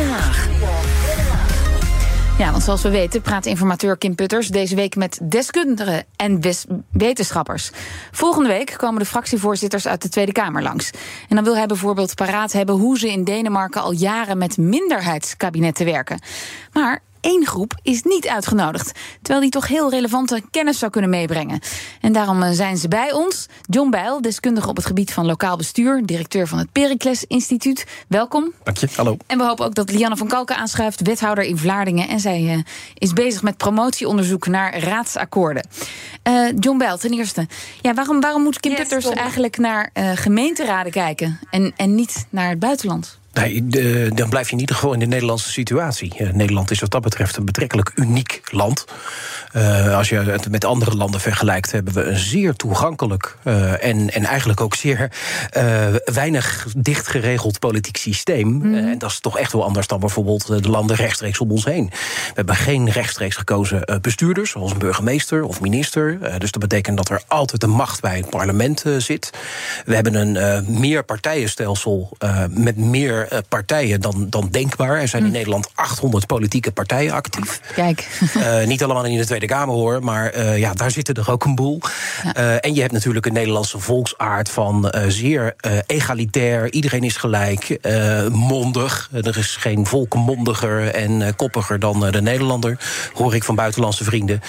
Den Haag. Ja, want zoals we weten praat informateur Kim Putters deze week met deskundigen en wetenschappers. Volgende week komen de fractievoorzitters uit de Tweede Kamer langs. En dan wil hij bijvoorbeeld paraat hebben hoe ze in Denemarken al jaren met minderheidskabinetten werken. Maar één groep is niet uitgenodigd, terwijl die toch heel relevante kennis zou kunnen meebrengen. En daarom zijn ze bij ons. John Bijl, deskundige op het gebied van lokaal bestuur, directeur van het Pericles Instituut. Welkom. Dank je, hallo. En we hopen ook dat Lianne van Kalken aanschuift, wethouder in Vlaardingen. En zij is bezig met promotieonderzoek naar raadsakkoorden. John Bijl, ten eerste. Ja, waarom moet Kim Putters eigenlijk naar gemeenteraden kijken en niet naar het buitenland? Nee, dan blijf je in ieder geval in de Nederlandse situatie. Nederland is wat dat betreft een betrekkelijk uniek land. Als je het met andere landen vergelijkt, hebben we een zeer toegankelijk en eigenlijk ook zeer weinig dicht geregeld politiek systeem. En dat is toch echt wel anders dan bijvoorbeeld de landen rechtstreeks om ons heen. We hebben geen rechtstreeks gekozen bestuurders, zoals een burgemeester of minister. Dus dat betekent dat er altijd de macht bij het parlement zit. We hebben een meerpartijenstelsel met meer partijen dan denkbaar. Er zijn in Nederland 800 politieke partijen actief. Kijk. Niet allemaal in de Tweede Kamer hoor, maar daar zitten er ook een boel. Ja. En je hebt natuurlijk een Nederlandse volksaard van zeer egalitair, iedereen is gelijk, mondig. Er is geen volk mondiger en koppiger dan de Nederlander, hoor ik van buitenlandse vrienden.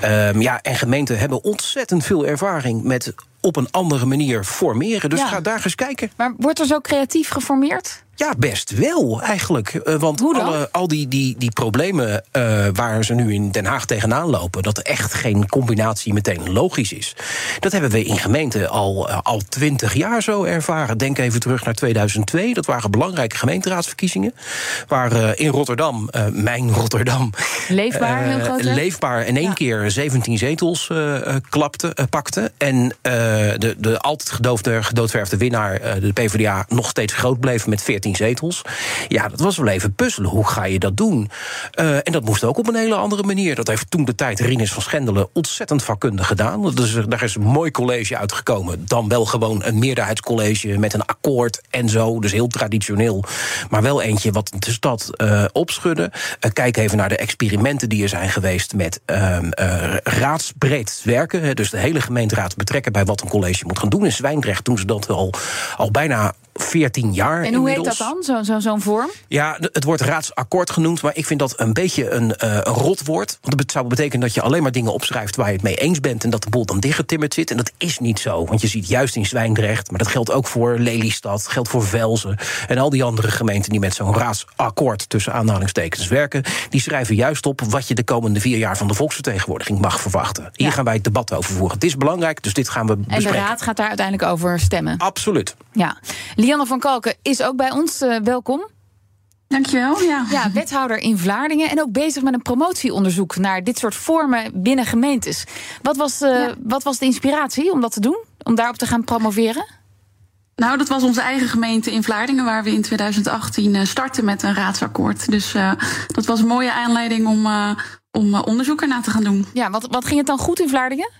En gemeenten hebben ontzettend veel ervaring met op een andere manier formeren. Dus ga daar eens kijken. Maar wordt er zo creatief geformeerd? Ja, best wel, eigenlijk. Want al die problemen waar ze nu in Den Haag tegenaan lopen, dat echt geen combinatie meteen logisch is, dat hebben we in gemeenten al 20 jaar zo ervaren. Denk even terug naar 2002. Dat waren belangrijke gemeenteraadsverkiezingen, waar in Rotterdam, mijn Rotterdam, Leefbaar, heel groot, Leefbaar in één keer 17 zetels pakte. En de altijd gedoodverfde winnaar, de PvdA, nog steeds groot bleef met 14 zetels. Ja, dat was wel even puzzelen. Hoe ga je dat doen? En dat moest ook op een hele andere manier. Dat heeft toen de tijd Rinus van Schendelen ontzettend vakkundig gedaan. Dus daar is een mooi college uitgekomen. Dan wel gewoon een meerderheidscollege met een akkoord en zo. Dus heel traditioneel. Maar wel eentje wat de stad opschudde. Kijk even naar de experimenten die er zijn geweest met raadsbreed werken. Dus de hele gemeenteraad betrekken bij wat een college moet gaan doen. In Zwijndrecht doen ze dat al bijna 14 jaar inmiddels. En hoe heet dat dan, zo'n vorm? Ja, het wordt raadsakkoord genoemd, maar ik vind dat een beetje een rotwoord. Want het zou betekenen dat je alleen maar dingen opschrijft waar je het mee eens bent en dat de boel dan dichtgetimmerd zit. En dat is niet zo, want je ziet juist in Zwijndrecht, maar dat geldt ook voor Lelystad, geldt voor Velzen en al die andere gemeenten die met zo'n raadsakkoord tussen aanhalingstekens werken, die schrijven juist op wat je de komende 4 jaar van de volksvertegenwoordiging mag verwachten. Hier gaan wij het debat over voeren. Het is belangrijk, dus dit gaan we bespreken. En de raad gaat daar uiteindelijk over stemmen? Absoluut. Ja. Lianne van Kalken is ook bij ons. Welkom. Dankjewel. Ja, wethouder in Vlaardingen en ook bezig met een promotieonderzoek naar dit soort vormen binnen gemeentes. Wat was de inspiratie om dat te doen? Om daarop te gaan promoveren? Nou, dat was onze eigen gemeente in Vlaardingen, waar we in 2018 startten met een raadsakkoord. Dus dat was een mooie aanleiding om onderzoek ernaar te gaan doen. Ja, wat ging het dan goed in Vlaardingen?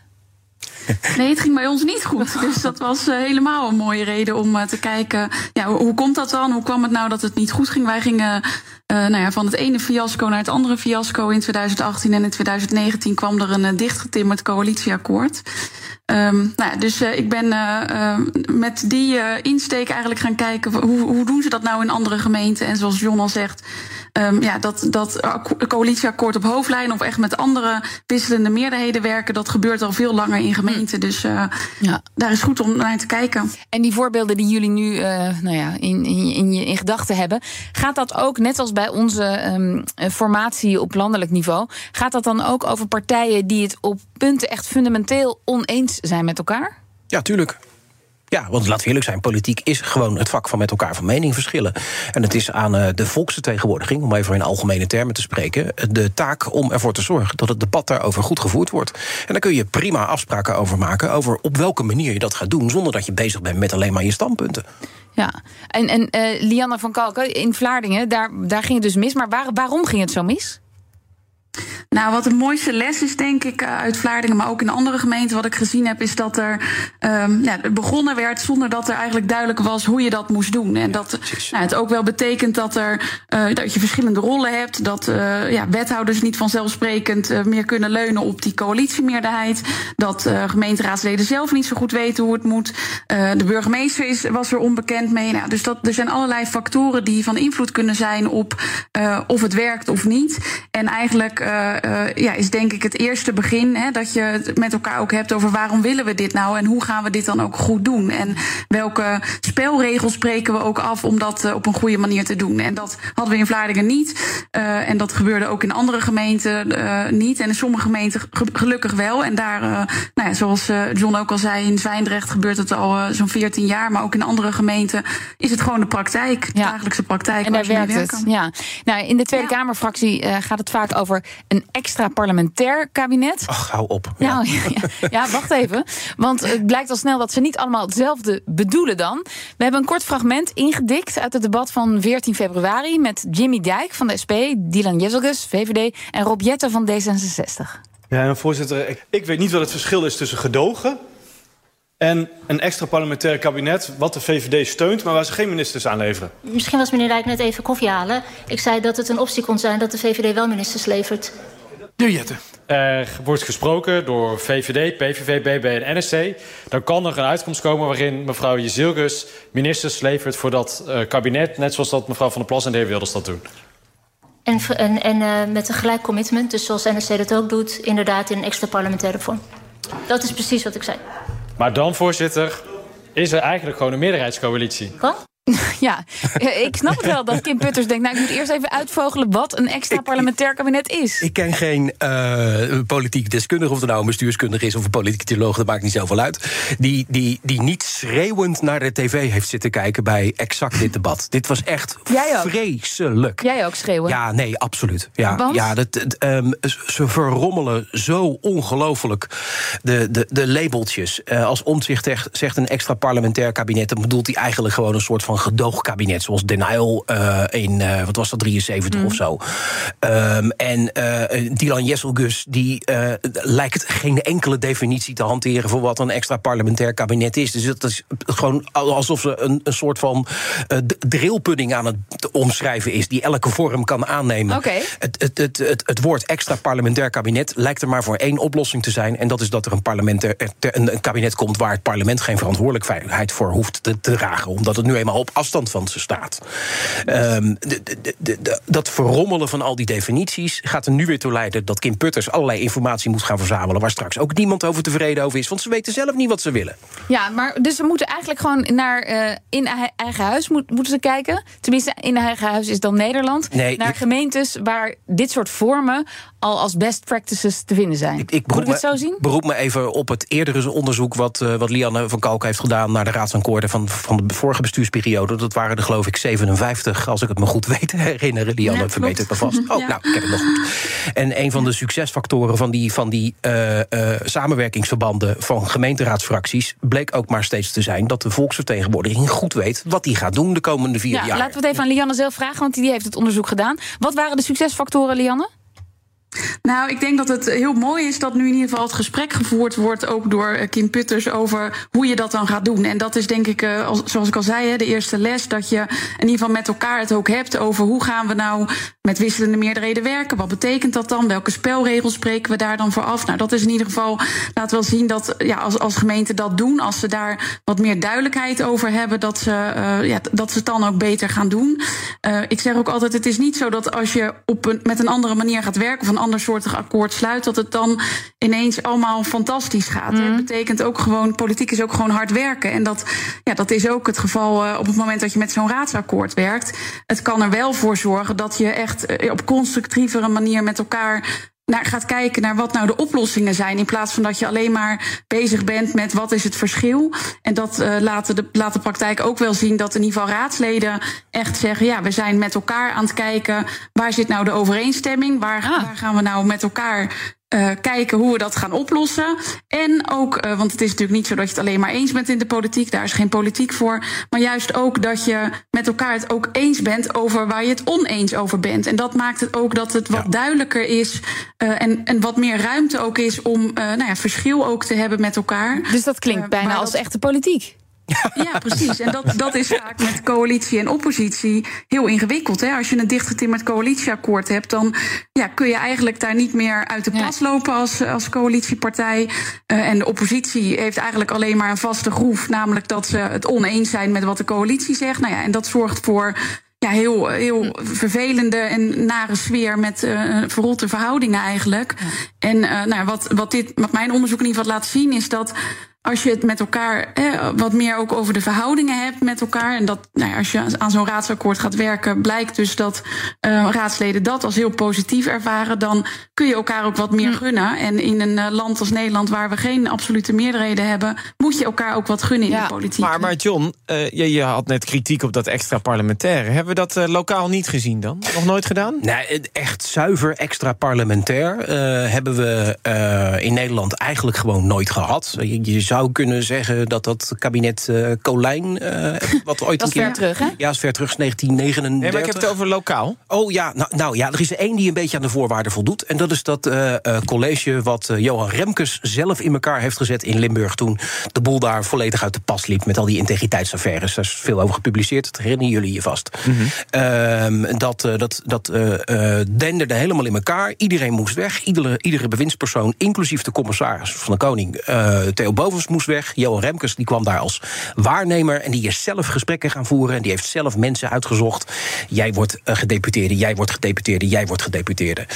Nee, het ging bij ons niet goed. Dus dat was helemaal een mooie reden om te kijken, hoe komt dat dan? Hoe kwam het nou dat het niet goed ging? Wij gingen van het ene fiasco naar het andere fiasco in 2018. En in 2019 kwam er een dichtgetimmerd coalitieakkoord. Ik ben met die insteek eigenlijk gaan kijken, hoe doen ze dat nou in andere gemeenten? En zoals John al zegt, dat coalitieakkoord op hoofdlijnen of echt met andere wisselende meerderheden werken, dat gebeurt al veel langer in gemeenten. Dus daar is goed om naar te kijken. En die voorbeelden die jullie nu in gedachten hebben, gaat dat ook, net als bij onze formatie op landelijk niveau, gaat dat dan ook over partijen die het op punten echt fundamenteel oneens zijn met elkaar? Ja, tuurlijk. Ja, want laten we eerlijk zijn, politiek is gewoon het vak van met elkaar van mening verschillen. En het is aan de volksvertegenwoordiging, om even in algemene termen te spreken, de taak om ervoor te zorgen dat het debat daarover goed gevoerd wordt. En daar kun je prima afspraken over maken, over op welke manier je dat gaat doen, zonder dat je bezig bent met alleen maar je standpunten. Ja, en Lianne van Kalken, in Vlaardingen, daar ging het dus mis. Maar waarom ging het zo mis? Nou, wat de mooiste les is, denk ik, uit Vlaardingen, maar ook in andere gemeenten, wat ik gezien heb, is dat er begonnen werd zonder dat er eigenlijk duidelijk was hoe je dat moest doen. En dat het ook wel betekent dat er dat je verschillende rollen hebt, dat wethouders niet vanzelfsprekend meer kunnen leunen op die coalitiemeerderheid, dat gemeenteraadsleden zelf niet zo goed weten hoe het moet. De burgemeester was er onbekend mee. Nou, dus er zijn allerlei factoren die van invloed kunnen zijn op of het werkt of niet. En eigenlijk is denk ik het eerste begin, hè, dat je het met elkaar ook hebt over waarom willen we dit nou en hoe gaan we dit dan ook goed doen. En welke spelregels spreken we ook af om dat op een goede manier te doen. En dat hadden we in Vlaardingen niet. En dat gebeurde ook in andere gemeenten niet. En in sommige gemeenten gelukkig wel. En daar, zoals John ook al zei, in Zwijndrecht gebeurt het al zo'n 14 jaar. Maar ook in andere gemeenten is het gewoon de praktijk. De dagelijkse praktijk. En daar werkt het. Ja. Nou, in de Tweede Kamerfractie gaat het vaak over een extra parlementair kabinet. Ach, hou op. Ja. Nou, ja, wacht even. Want het blijkt al snel dat ze niet allemaal hetzelfde bedoelen dan. We hebben een kort fragment ingedikt uit het debat van 14 februari... met Jimmy Dijk van de SP, Dilan Yeşilgöz, VVD... en Rob Jetten van D66. Ja, voorzitter, ik weet niet wat het verschil is tussen gedogen... en een extra parlementair kabinet wat de VVD steunt... maar waar ze geen ministers aan leveren. Misschien was meneer Dijk net even koffie halen. Ik zei dat het een optie kon zijn dat de VVD wel ministers levert. De Jetten. Er wordt gesproken door VVD, PVV, BB en NSC. Dan kan er een uitkomst komen waarin mevrouw Yeşilgöz ministers levert voor dat kabinet... net zoals dat mevrouw Van der Plas en de heer Wilders dat doen. En met een gelijk commitment, dus zoals NSC dat ook doet... inderdaad in een extra parlementaire vorm. Dat is precies wat ik zei. Maar dan, voorzitter, is er eigenlijk gewoon een meerderheidscoalitie. Wat? Ja, ik snap het wel dat Kim Putters denkt... ik moet eerst even uitvogelen wat een extra parlementair kabinet is. Ik ken geen politiek deskundige, of er nou een bestuurskundige is... of een politiek theoloog, dat maakt niet zoveel uit... die niet schreeuwend naar de tv heeft zitten kijken bij exact dit debat. Dit was echt vreselijk. Jij ook schreeuwen? Ja, nee, absoluut. Ja, ze verrommelen zo ongelooflijk de labeltjes. Als Omtzigt zegt een extra parlementair kabinet... dan bedoelt hij eigenlijk gewoon een soort van gedoogkabinet, zoals Den Uyl in, wat was dat, 73 of zo. Dilan Yeşilgöz, die lijkt geen enkele definitie te hanteren... voor wat een extra parlementair kabinet is. Dus dat is gewoon alsof ze een soort van drillpudding aan het omschrijven is... die elke vorm kan aannemen. Okay. Het woord extra parlementair kabinet lijkt er maar voor één oplossing te zijn... en dat is dat er een kabinet komt waar het parlement geen verantwoordelijkheid voor hoeft te dragen... omdat het nu eenmaal op afstand van ze staat. Dat verrommelen van al die definities gaat er nu weer toe leiden... dat Kim Putters allerlei informatie moet gaan verzamelen... waar straks ook niemand over tevreden over is... want ze weten zelf niet wat ze willen. Ja, maar dus ze moeten eigenlijk gewoon naar in eigen huis moeten ze kijken. Tenminste, in eigen huis is dan Nederland. Nee, naar gemeentes waar dit soort vormen... al als best practices te vinden zijn. Ik beroep me even op het eerdere onderzoek... wat Lianne van Kalken heeft gedaan naar de raadsankoorden... van de vorige bestuursperiode. Dat waren er, geloof ik, 57, als ik het me goed weet herinneren. Lianne vermeet het me vast. Oh, nou, ik heb het nog goed. En een van de succesfactoren van die samenwerkingsverbanden... van gemeenteraadsfracties bleek ook maar steeds te zijn... dat de volksvertegenwoordiging goed weet wat die gaat doen de komende 4 jaar. Laten we het even aan Lianne zelf vragen, want die heeft het onderzoek gedaan. Wat waren de succesfactoren, Lianne? Nou, ik denk dat het heel mooi is dat nu in ieder geval het gesprek gevoerd wordt... ook door Kim Putters over hoe je dat dan gaat doen. En dat is denk ik, zoals ik al zei, de eerste les... dat je in ieder geval met elkaar het ook hebt over... hoe gaan we nou met wisselende meerderheden werken? Wat betekent dat dan? Welke spelregels spreken we daar dan voor af? Nou, dat is in ieder geval, laat wel zien dat als gemeenten dat doen... als ze daar wat meer duidelijkheid over hebben... dat ze het dan ook beter gaan doen. Ik zeg ook altijd, het is niet zo dat als je met een andere manier gaat werken... of een andersoortig akkoord sluit, dat het dan ineens allemaal fantastisch gaat. Mm. Dat betekent ook gewoon, politiek is ook gewoon hard werken. En dat is ook het geval op het moment dat je met zo'n raadsakkoord werkt. Het kan er wel voor zorgen dat je echt op constructievere manier met elkaar... gaat kijken naar wat nou de oplossingen zijn... in plaats van dat je alleen maar bezig bent met wat is het verschil. En dat laat de praktijk ook wel zien... dat in ieder geval raadsleden echt zeggen... we zijn met elkaar aan het kijken... waar zit nou de overeenstemming? Waar gaan we nou met elkaar... kijken hoe we dat gaan oplossen. En ook, want het is natuurlijk niet zo dat je het alleen maar eens bent in de politiek. Daar is geen politiek voor. Maar juist ook dat je met elkaar het ook eens bent over waar je het oneens over bent. En dat maakt het ook dat het wat duidelijker is. En wat meer ruimte ook is om verschil ook te hebben met elkaar. Dus dat klinkt bijna als echte politiek. Ja, precies. En dat is vaak met coalitie en oppositie heel ingewikkeld. Hè? Als je een dichtgetimmerd coalitieakkoord hebt, dan kun je eigenlijk daar niet meer uit de pas lopen als coalitiepartij. En de oppositie heeft eigenlijk alleen maar een vaste groef, namelijk dat ze het oneens zijn met wat de coalitie zegt. En dat zorgt voor heel, heel vervelende en nare sfeer met verrotte verhoudingen eigenlijk. En wat mijn onderzoek in ieder geval laat zien is dat als je het met elkaar wat meer ook over de verhoudingen hebt met elkaar. En dat als je aan zo'n raadsakkoord gaat werken, blijkt dus dat raadsleden dat als heel positief ervaren. Dan kun je elkaar ook wat meer gunnen. En in een land als Nederland, waar we geen absolute meerderheden hebben, moet je elkaar ook wat gunnen in de politiek. Maar John, je had net kritiek op dat extra parlementaire. Hebben we dat lokaal niet gezien dan? Nog nooit gedaan? Nee, echt zuiver extra parlementair hebben we in Nederland eigenlijk gewoon nooit gehad. Je zou kunnen zeggen dat kabinet Colijn, wat ooit een keer... Dat is ver terug, hè? Ja, is ver terug, is 1939. Nee, maar ik heb het over lokaal. Oh ja, er is er één die een beetje aan de voorwaarden voldoet. En dat is dat college wat Johan Remkes zelf in elkaar heeft gezet in Limburg, toen de boel daar volledig uit de pas liep met al die integriteitsaffaires. Daar is veel over gepubliceerd, dat herinneren jullie je vast. Mm-hmm. Dat denderde helemaal in elkaar. Iedereen moest weg. Iedere bewindspersoon, inclusief de commissaris van de Koning, Theo Boven, moest weg. Johan Remkes die kwam daar als waarnemer en die is zelf gesprekken gaan voeren en die heeft zelf mensen uitgezocht. Jij wordt gedeputeerde, jij wordt gedeputeerde, jij wordt gedeputeerde.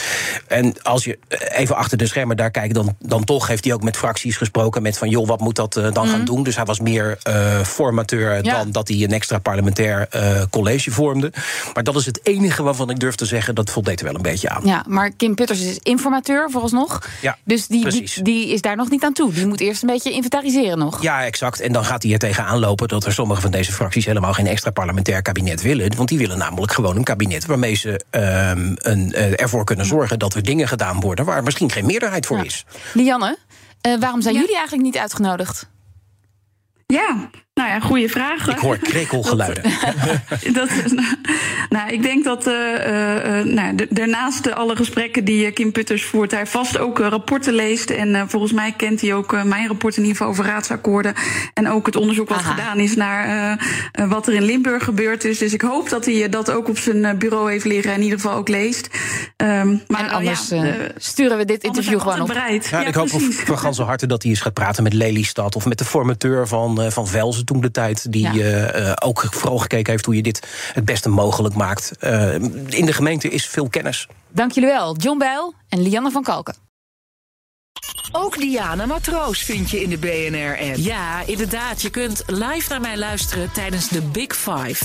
En als je even achter de schermen daar kijkt, dan toch heeft hij ook met fracties gesproken met van joh, wat moet dat dan gaan doen? Dus hij was meer formateur dan dat hij een extra parlementair college vormde. Maar dat is het enige waarvan ik durf te zeggen, dat voldeed er wel een beetje aan. Ja, maar Kim Putters is informateur vooralsnog. Ja, dus die is daar nog niet aan toe. Die moet eerst een beetje inventariseren nog. Ja, exact. En dan gaat hij er tegenaan lopen dat er sommige van deze fracties helemaal geen extra parlementair kabinet willen. Want die willen namelijk gewoon een kabinet waarmee ze ervoor kunnen zorgen dat er dingen gedaan worden waar misschien geen meerderheid voor is. Lianne, waarom zijn jullie eigenlijk niet uitgenodigd? Ja, goede vraag. Ik hoor krekelgeluiden. Ik denk dat daarnaast alle gesprekken die Kim Putters voert, hij vast ook rapporten leest. En volgens mij kent hij ook mijn rapport in ieder geval over raadsakkoorden. En ook het onderzoek wat gedaan is naar wat er in Limburg gebeurd is. Dus ik hoop dat hij dat ook op zijn bureau heeft liggen en in ieder geval ook leest. Maar anders sturen we dit interview gewoon op. Ja, ik hoop van ganse harte dat hij eens gaat praten met Lelystad of met de formateur van Velzen. Toen de tijd, die ook vooral gekeken heeft hoe je dit het beste mogelijk maakt. In de gemeente is veel kennis. Dank jullie wel, John Bijl en Lianne van Kalken. Ook Diana Matroos vind je in de BNR-app. Ja, inderdaad. Je kunt live naar mij luisteren tijdens de Big Five.